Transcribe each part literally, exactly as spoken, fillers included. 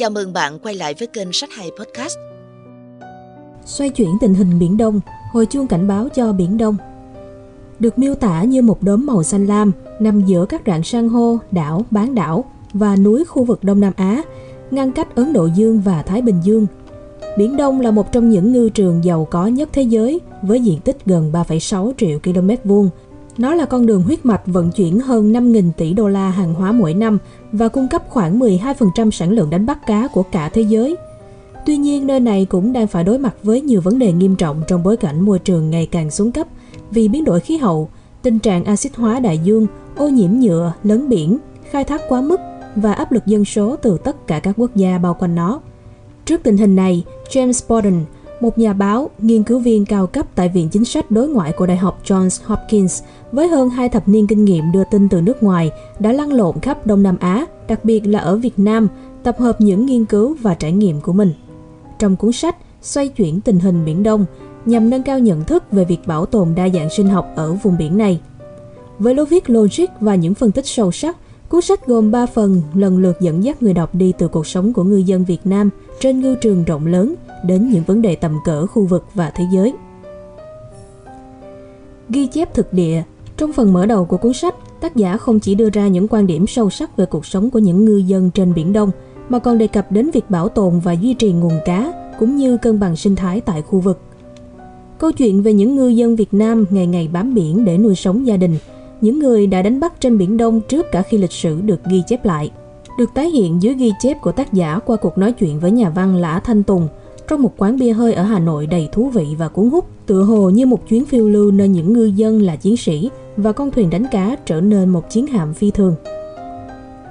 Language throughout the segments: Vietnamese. Chào mừng bạn quay lại với kênh Sách Hay Podcast. Xoay chuyển tình hình Biển Đông, hồi chuông cảnh báo cho Biển Đông. Được miêu tả như một đốm màu xanh lam nằm giữa các rạn san hô, đảo, bán đảo và núi khu vực Đông Nam Á, ngăn cách Ấn Độ Dương và Thái Bình Dương. Biển Đông là một trong những ngư trường giàu có nhất thế giới với diện tích gần ba phẩy sáu triệu ki lô mét vuông. Nó là con đường huyết mạch vận chuyển hơn năm nghìn tỷ đô la hàng hóa mỗi năm và cung cấp khoảng mười hai phần trăm sản lượng đánh bắt cá của cả thế giới. Tuy nhiên, nơi này cũng đang phải đối mặt với nhiều vấn đề nghiêm trọng trong bối cảnh môi trường ngày càng xuống cấp vì biến đổi khí hậu, tình trạng axit hóa đại dương, ô nhiễm nhựa, lấn biển, khai thác quá mức và áp lực dân số từ tất cả các quốc gia bao quanh nó. Trước tình hình này, James Borden, một nhà báo, nghiên cứu viên cao cấp tại Viện Chính sách Đối ngoại của Đại học Johns Hopkins, với hơn hai thập niên kinh nghiệm đưa tin từ nước ngoài, đã lăn lộn khắp Đông Nam Á, đặc biệt là ở Việt Nam, tập hợp những nghiên cứu và trải nghiệm của mình. Trong cuốn sách Xoay chuyển tình hình Biển Đông, nhằm nâng cao nhận thức về việc bảo tồn đa dạng sinh học ở vùng biển này. Với lối viết logic và những phân tích sâu sắc, cuốn sách gồm ba phần lần lượt dẫn dắt người đọc đi từ cuộc sống của ngư dân Việt Nam trên ngư trường rộng lớn đến những vấn đề tầm cỡ khu vực và thế giới. Ghi chép thực địa. Trong phần mở đầu của cuốn sách, tác giả không chỉ đưa ra những quan điểm sâu sắc về cuộc sống của những ngư dân trên Biển Đông, mà còn đề cập đến việc bảo tồn và duy trì nguồn cá, cũng như cân bằng sinh thái tại khu vực. Câu chuyện về những ngư dân Việt Nam ngày ngày bám biển để nuôi sống gia đình, những người đã đánh bắt trên Biển Đông trước cả khi lịch sử được ghi chép lại, được tái hiện dưới ghi chép của tác giả qua cuộc nói chuyện với nhà văn Lã Thanh Tùng trong một quán bia hơi ở Hà Nội đầy thú vị và cuốn hút, tựa hồ như một chuyến phiêu lưu nơi những ngư dân là chiến sĩ và con thuyền đánh cá trở nên một chiến hạm phi thường.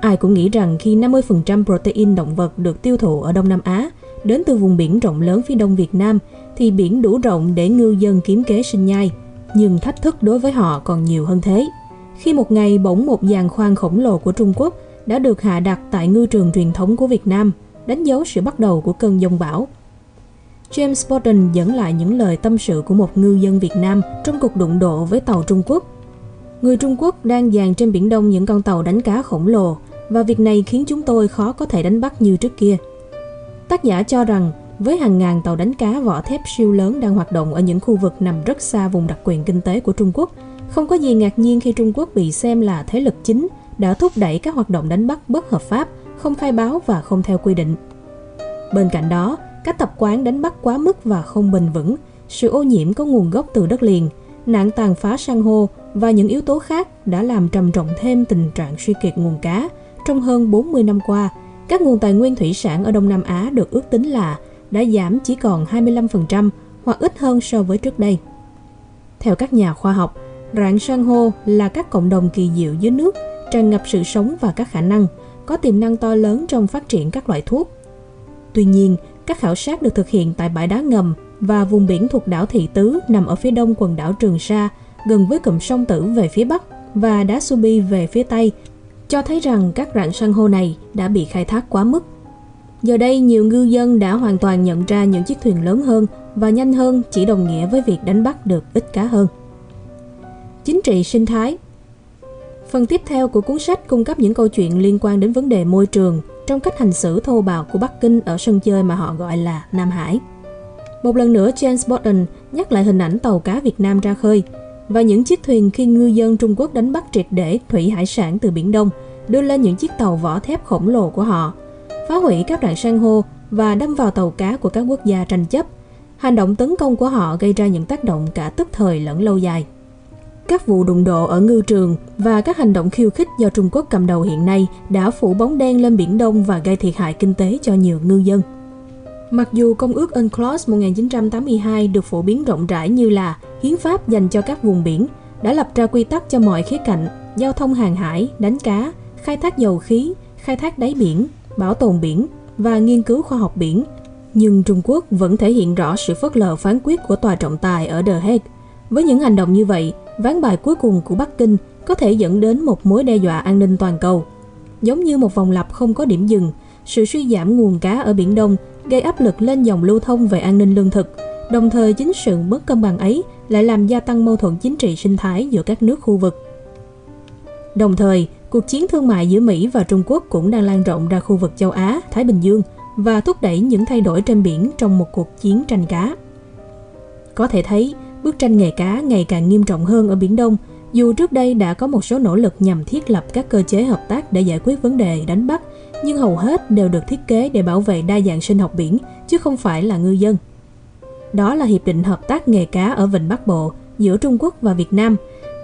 Ai cũng nghĩ rằng khi năm mươi phần trăm protein động vật được tiêu thụ ở Đông Nam Á đến từ vùng biển rộng lớn phía đông Việt Nam thì biển đủ rộng để ngư dân kiếm kế sinh nhai, nhưng thách thức đối với họ còn nhiều hơn thế. Khi một ngày bỗng một giàn khoan khổng lồ của Trung Quốc đã được hạ đặt tại ngư trường truyền thống của Việt Nam, đánh dấu sự bắt đầu của cơn giông bão. James Borden dẫn lại những lời tâm sự của một ngư dân Việt Nam trong cuộc đụng độ với tàu Trung Quốc. Người Trung Quốc đang dàn trên Biển Đông những con tàu đánh cá khổng lồ và việc này khiến chúng tôi khó có thể đánh bắt như trước kia. Tác giả cho rằng, với hàng ngàn tàu đánh cá vỏ thép siêu lớn đang hoạt động ở những khu vực nằm rất xa vùng đặc quyền kinh tế của Trung Quốc, không có gì ngạc nhiên khi Trung Quốc bị xem là thế lực chính đã thúc đẩy các hoạt động đánh bắt bất hợp pháp, không khai báo và không theo quy định. Bên cạnh đó, các tập quán đánh bắt quá mức và không bền vững, sự ô nhiễm có nguồn gốc từ đất liền, nạn tàn phá san hô và những yếu tố khác đã làm trầm trọng thêm tình trạng suy kiệt nguồn cá. Trong hơn bốn mươi năm qua, các nguồn tài nguyên thủy sản ở Đông Nam Á được ước tính là đã giảm chỉ còn hai mươi lăm phần trăm hoặc ít hơn so với trước đây. Theo các nhà khoa học, rạn san hô là các cộng đồng kỳ diệu dưới nước, tràn ngập sự sống và các khả năng, có tiềm năng to lớn trong phát triển các loại thuốc. Tuy nhiên, các khảo sát được thực hiện tại bãi đá ngầm và vùng biển thuộc đảo Thị Tứ nằm ở phía đông quần đảo Trường Sa, gần với cụm sông Tử về phía bắc và đá Subi về phía tây, cho thấy rằng các rạn san hô này đã bị khai thác quá mức. Giờ đây, nhiều ngư dân đã hoàn toàn nhận ra những chiếc thuyền lớn hơn và nhanh hơn chỉ đồng nghĩa với việc đánh bắt được ít cá hơn. Chính trị sinh thái. Phần tiếp theo của cuốn sách cung cấp những câu chuyện liên quan đến vấn đề môi trường trong cách hành xử thô bạo của Bắc Kinh ở sân chơi mà họ gọi là Nam Hải. Một lần nữa, James Borden nhắc lại hình ảnh tàu cá Việt Nam ra khơi và những chiếc thuyền khi ngư dân Trung Quốc đánh bắt triệt để thủy hải sản từ Biển Đông, đưa lên những chiếc tàu vỏ thép khổng lồ của họ, phá hủy các rạn san hô và đâm vào tàu cá của các quốc gia tranh chấp. Hành động tấn công của họ gây ra những tác động cả tức thời lẫn lâu dài. Các vụ đụng độ ở ngư trường và các hành động khiêu khích do Trung Quốc cầm đầu hiện nay đã phủ bóng đen lên Biển Đông và gây thiệt hại kinh tế cho nhiều ngư dân. Mặc dù Công ước UNCLOS một nghìn chín trăm tám mươi hai được phổ biến rộng rãi như là hiến pháp dành cho các vùng biển, đã lập ra quy tắc cho mọi khía cạnh, giao thông hàng hải, đánh cá, khai thác dầu khí, khai thác đáy biển, bảo tồn biển và nghiên cứu khoa học biển, nhưng Trung Quốc vẫn thể hiện rõ sự phớt lờ phán quyết của Tòa trọng tài ở The Hague. Với những hành động như vậy, ván bài cuối cùng của Bắc Kinh có thể dẫn đến một mối đe dọa an ninh toàn cầu. Giống như một vòng lặp không có điểm dừng, sự suy giảm nguồn cá ở Biển Đông gây áp lực lên dòng lưu thông về an ninh lương thực, đồng thời chính sự bất cân bằng ấy lại làm gia tăng mâu thuẫn chính trị sinh thái giữa các nước khu vực. Đồng thời, cuộc chiến thương mại giữa Mỹ và Trung Quốc cũng đang lan rộng ra khu vực châu Á, Thái Bình Dương và thúc đẩy những thay đổi trên biển trong một cuộc chiến tranh cá. Có thể thấy, bức tranh nghề cá ngày càng nghiêm trọng hơn ở Biển Đông, dù trước đây đã có một số nỗ lực nhằm thiết lập các cơ chế hợp tác để giải quyết vấn đề đánh bắt, nhưng hầu hết đều được thiết kế để bảo vệ đa dạng sinh học biển, chứ không phải là ngư dân. Đó là Hiệp định Hợp tác nghề cá ở Vịnh Bắc Bộ giữa Trung Quốc và Việt Nam,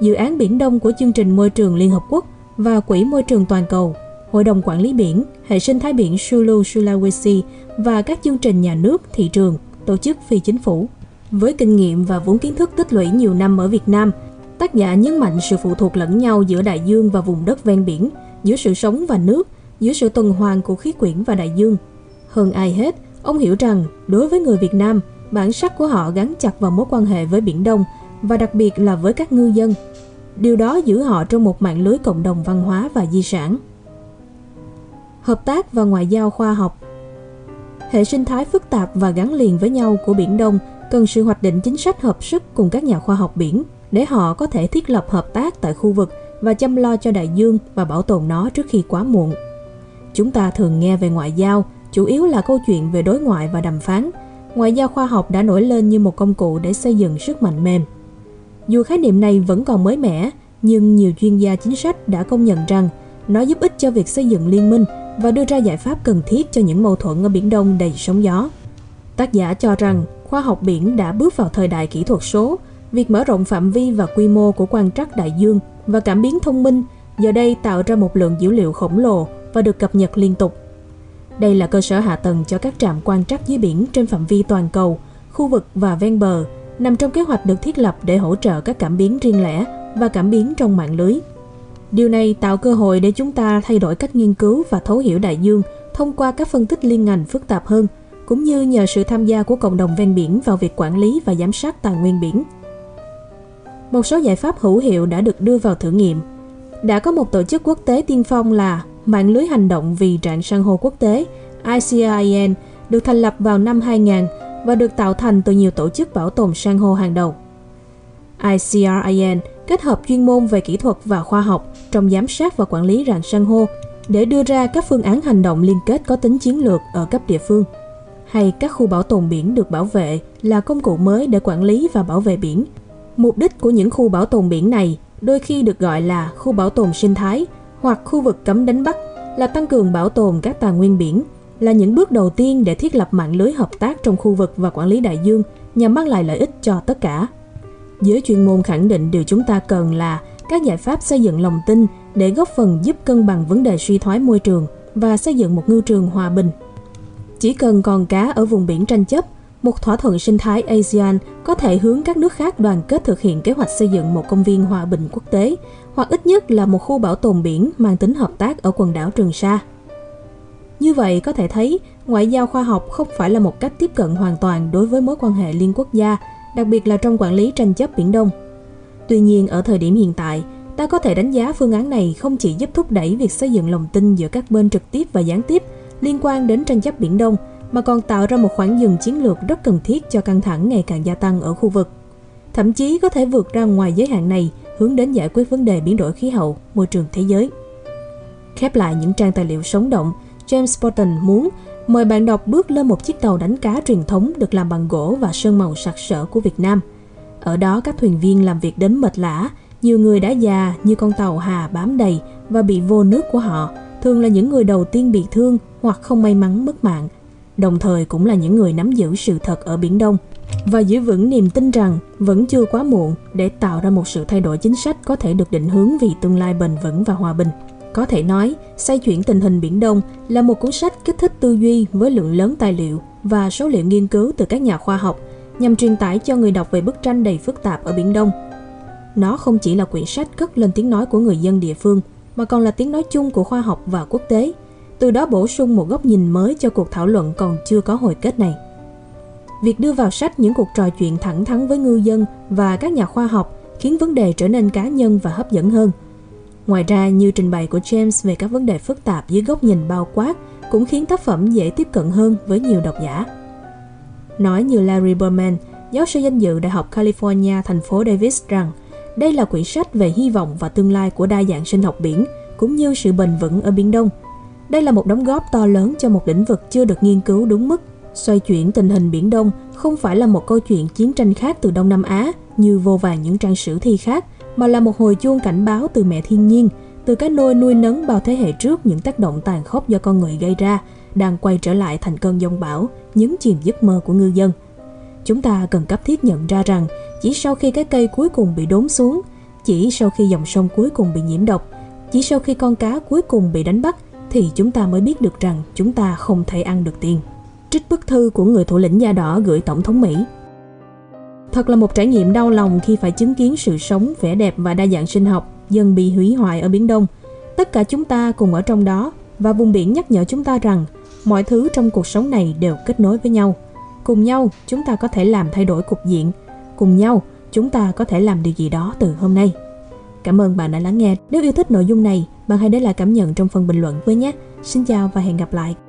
dự án Biển Đông của Chương trình Môi trường Liên Hợp Quốc và Quỹ Môi trường Toàn cầu, Hội đồng Quản lý Biển, Hệ sinh thái biển Sulu Sulawesi và các chương trình nhà nước, thị trường, tổ chức phi chính phủ. Với kinh nghiệm và vốn kiến thức tích lũy nhiều năm ở Việt Nam, tác giả nhấn mạnh sự phụ thuộc lẫn nhau giữa đại dương và vùng đất ven biển, giữa sự sống và nước, giữa sự tuần hoàn của khí quyển và đại dương. Hơn ai hết, ông hiểu rằng đối với người Việt Nam, bản sắc của họ gắn chặt vào mối quan hệ với Biển Đông và đặc biệt là với các ngư dân. Điều đó giữ họ trong một mạng lưới cộng đồng văn hóa và di sản. Hợp tác và ngoại giao khoa học. Hệ sinh thái phức tạp và gắn liền với nhau của Biển Đông cần sự hoạch định chính sách hợp sức cùng các nhà khoa học biển để họ có thể thiết lập hợp tác tại khu vực và chăm lo cho đại dương và bảo tồn nó trước khi quá muộn. Chúng ta thường nghe về ngoại giao, chủ yếu là câu chuyện về đối ngoại và đàm phán. Ngoại giao khoa học đã nổi lên như một công cụ để xây dựng sức mạnh mềm. Dù khái niệm này vẫn còn mới mẻ, nhưng nhiều chuyên gia chính sách đã công nhận rằng nó giúp ích cho việc xây dựng liên minh và đưa ra giải pháp cần thiết cho những mâu thuẫn ở Biển Đông đầy sóng gió. Tác giả cho rằng khoa học biển đã bước vào thời đại kỹ thuật số, việc mở rộng phạm vi và quy mô của quan trắc đại dương và cảm biến thông minh giờ đây tạo ra một lượng dữ liệu khổng lồ và được cập nhật liên tục. Đây là cơ sở hạ tầng cho các trạm quan trắc dưới biển trên phạm vi toàn cầu, khu vực và ven bờ, nằm trong kế hoạch được thiết lập để hỗ trợ các cảm biến riêng lẻ và cảm biến trong mạng lưới. Điều này tạo cơ hội để chúng ta thay đổi cách nghiên cứu và thấu hiểu đại dương thông qua các phân tích liên ngành phức tạp hơn, cũng như nhờ sự tham gia của cộng đồng ven biển vào việc quản lý và giám sát tài nguyên biển. Một số giải pháp hữu hiệu đã được đưa vào thử nghiệm. Đã có một tổ chức quốc tế tiên phong là Mạng lưới hành động vì rạn san hô quốc tế I C R I N được thành lập vào năm hai không không không và được tạo thành từ nhiều tổ chức bảo tồn san hô hàng đầu. I C R I N kết hợp chuyên môn về kỹ thuật và khoa học trong giám sát và quản lý rạn san hô để đưa ra các phương án hành động liên kết có tính chiến lược ở cấp địa phương. Hay các khu bảo tồn biển được bảo vệ là công cụ mới để quản lý và bảo vệ biển. Mục đích của những khu bảo tồn biển này đôi khi được gọi là khu bảo tồn sinh thái hoặc khu vực cấm đánh bắt là tăng cường bảo tồn các tài nguyên biển, là những bước đầu tiên để thiết lập mạng lưới hợp tác trong khu vực và quản lý đại dương nhằm mang lại lợi ích cho tất cả. Giới chuyên môn khẳng định điều chúng ta cần là các giải pháp xây dựng lòng tin để góp phần giúp cân bằng vấn đề suy thoái môi trường và xây dựng một ngư trường hòa bình. Chỉ cần còn cá ở vùng biển tranh chấp, một thỏa thuận sinh thái ASEAN có thể hướng các nước khác đoàn kết thực hiện kế hoạch xây dựng một công viên hòa bình quốc tế, hoặc ít nhất là một khu bảo tồn biển mang tính hợp tác ở quần đảo Trường Sa. Như vậy có thể thấy, ngoại giao khoa học không phải là một cách tiếp cận hoàn toàn đối với mối quan hệ liên quốc gia, đặc biệt là trong quản lý tranh chấp Biển Đông. Tuy nhiên, ở thời điểm hiện tại, ta có thể đánh giá phương án này không chỉ giúp thúc đẩy việc xây dựng lòng tin giữa các bên trực tiếp và gián tiếp liên quan đến tranh chấp Biển Đông, mà còn tạo ra một khoảng dừng chiến lược rất cần thiết cho căng thẳng ngày càng gia tăng ở khu vực. Thậm chí có thể vượt ra ngoài giới hạn này, hướng đến giải quyết vấn đề biến đổi khí hậu, môi trường thế giới. Khép lại những trang tài liệu sống động, James Borden muốn mời bạn đọc bước lên một chiếc tàu đánh cá truyền thống được làm bằng gỗ và sơn màu sặc sỡ của Việt Nam. Ở đó các thuyền viên làm việc đến mệt lả, nhiều người đã già như con tàu hà bám đầy và bị vô nước của họ, thường là những người đầu tiên bị thương hoặc không may mắn mất mạng, đồng thời cũng là những người nắm giữ sự thật ở Biển Đông và giữ vững niềm tin rằng vẫn chưa quá muộn để tạo ra một sự thay đổi chính sách có thể được định hướng vì tương lai bền vững và hòa bình. Có thể nói, Xoay chuyển tình hình Biển Đông là một cuốn sách kích thích tư duy với lượng lớn tài liệu và số liệu nghiên cứu từ các nhà khoa học nhằm truyền tải cho người đọc về bức tranh đầy phức tạp ở Biển Đông. Nó không chỉ là quyển sách cất lên tiếng nói của người dân địa phương, mà còn là tiếng nói chung của khoa học và quốc tế, từ đó bổ sung một góc nhìn mới cho cuộc thảo luận còn chưa có hồi kết này. Việc đưa vào sách những cuộc trò chuyện thẳng thắn với ngư dân và các nhà khoa học khiến vấn đề trở nên cá nhân và hấp dẫn hơn. Ngoài ra, như trình bày của James về các vấn đề phức tạp dưới góc nhìn bao quát cũng khiến tác phẩm dễ tiếp cận hơn với nhiều độc giả. Nói như Larry Berman, giáo sư danh dự Đại học California thành phố Davis rằng đây là quyển sách về hy vọng và tương lai của đa dạng sinh học biển cũng như sự bền vững ở Biển Đông. Đây là một đóng góp to lớn cho một lĩnh vực chưa được nghiên cứu đúng mức. Xoay chuyển tình hình Biển Đông không phải là một câu chuyện chiến tranh khác từ Đông Nam Á như vô vàn những trang sử thi khác, mà là một hồi chuông cảnh báo từ mẹ thiên nhiên, từ cái nôi nuôi nấng bao thế hệ trước những tác động tàn khốc do con người gây ra, đang quay trở lại thành cơn giông bão, nhấn chìm giấc mơ của ngư dân. Chúng ta cần cấp thiết nhận ra rằng, chỉ sau khi cái cây cuối cùng bị đốn xuống, chỉ sau khi dòng sông cuối cùng bị nhiễm độc, chỉ sau khi con cá cuối cùng bị đánh bắt, thì chúng ta mới biết được rằng chúng ta không thể ăn được tiền. Trích bức thư của người thủ lĩnh da đỏ gửi Tổng thống Mỹ. Thật là một trải nghiệm đau lòng khi phải chứng kiến sự sống, vẻ đẹp và đa dạng sinh học dần bị hủy hoại ở Biển Đông. Tất cả chúng ta cùng ở trong đó, và vùng biển nhắc nhở chúng ta rằng mọi thứ trong cuộc sống này đều kết nối với nhau. Cùng nhau, chúng ta có thể làm thay đổi cục diện. Cùng nhau, chúng ta có thể làm điều gì đó từ hôm nay. Cảm ơn bạn đã lắng nghe. Nếu yêu thích nội dung này, bạn hãy để lại cảm nhận trong phần bình luận với nhé. Xin chào và hẹn gặp lại.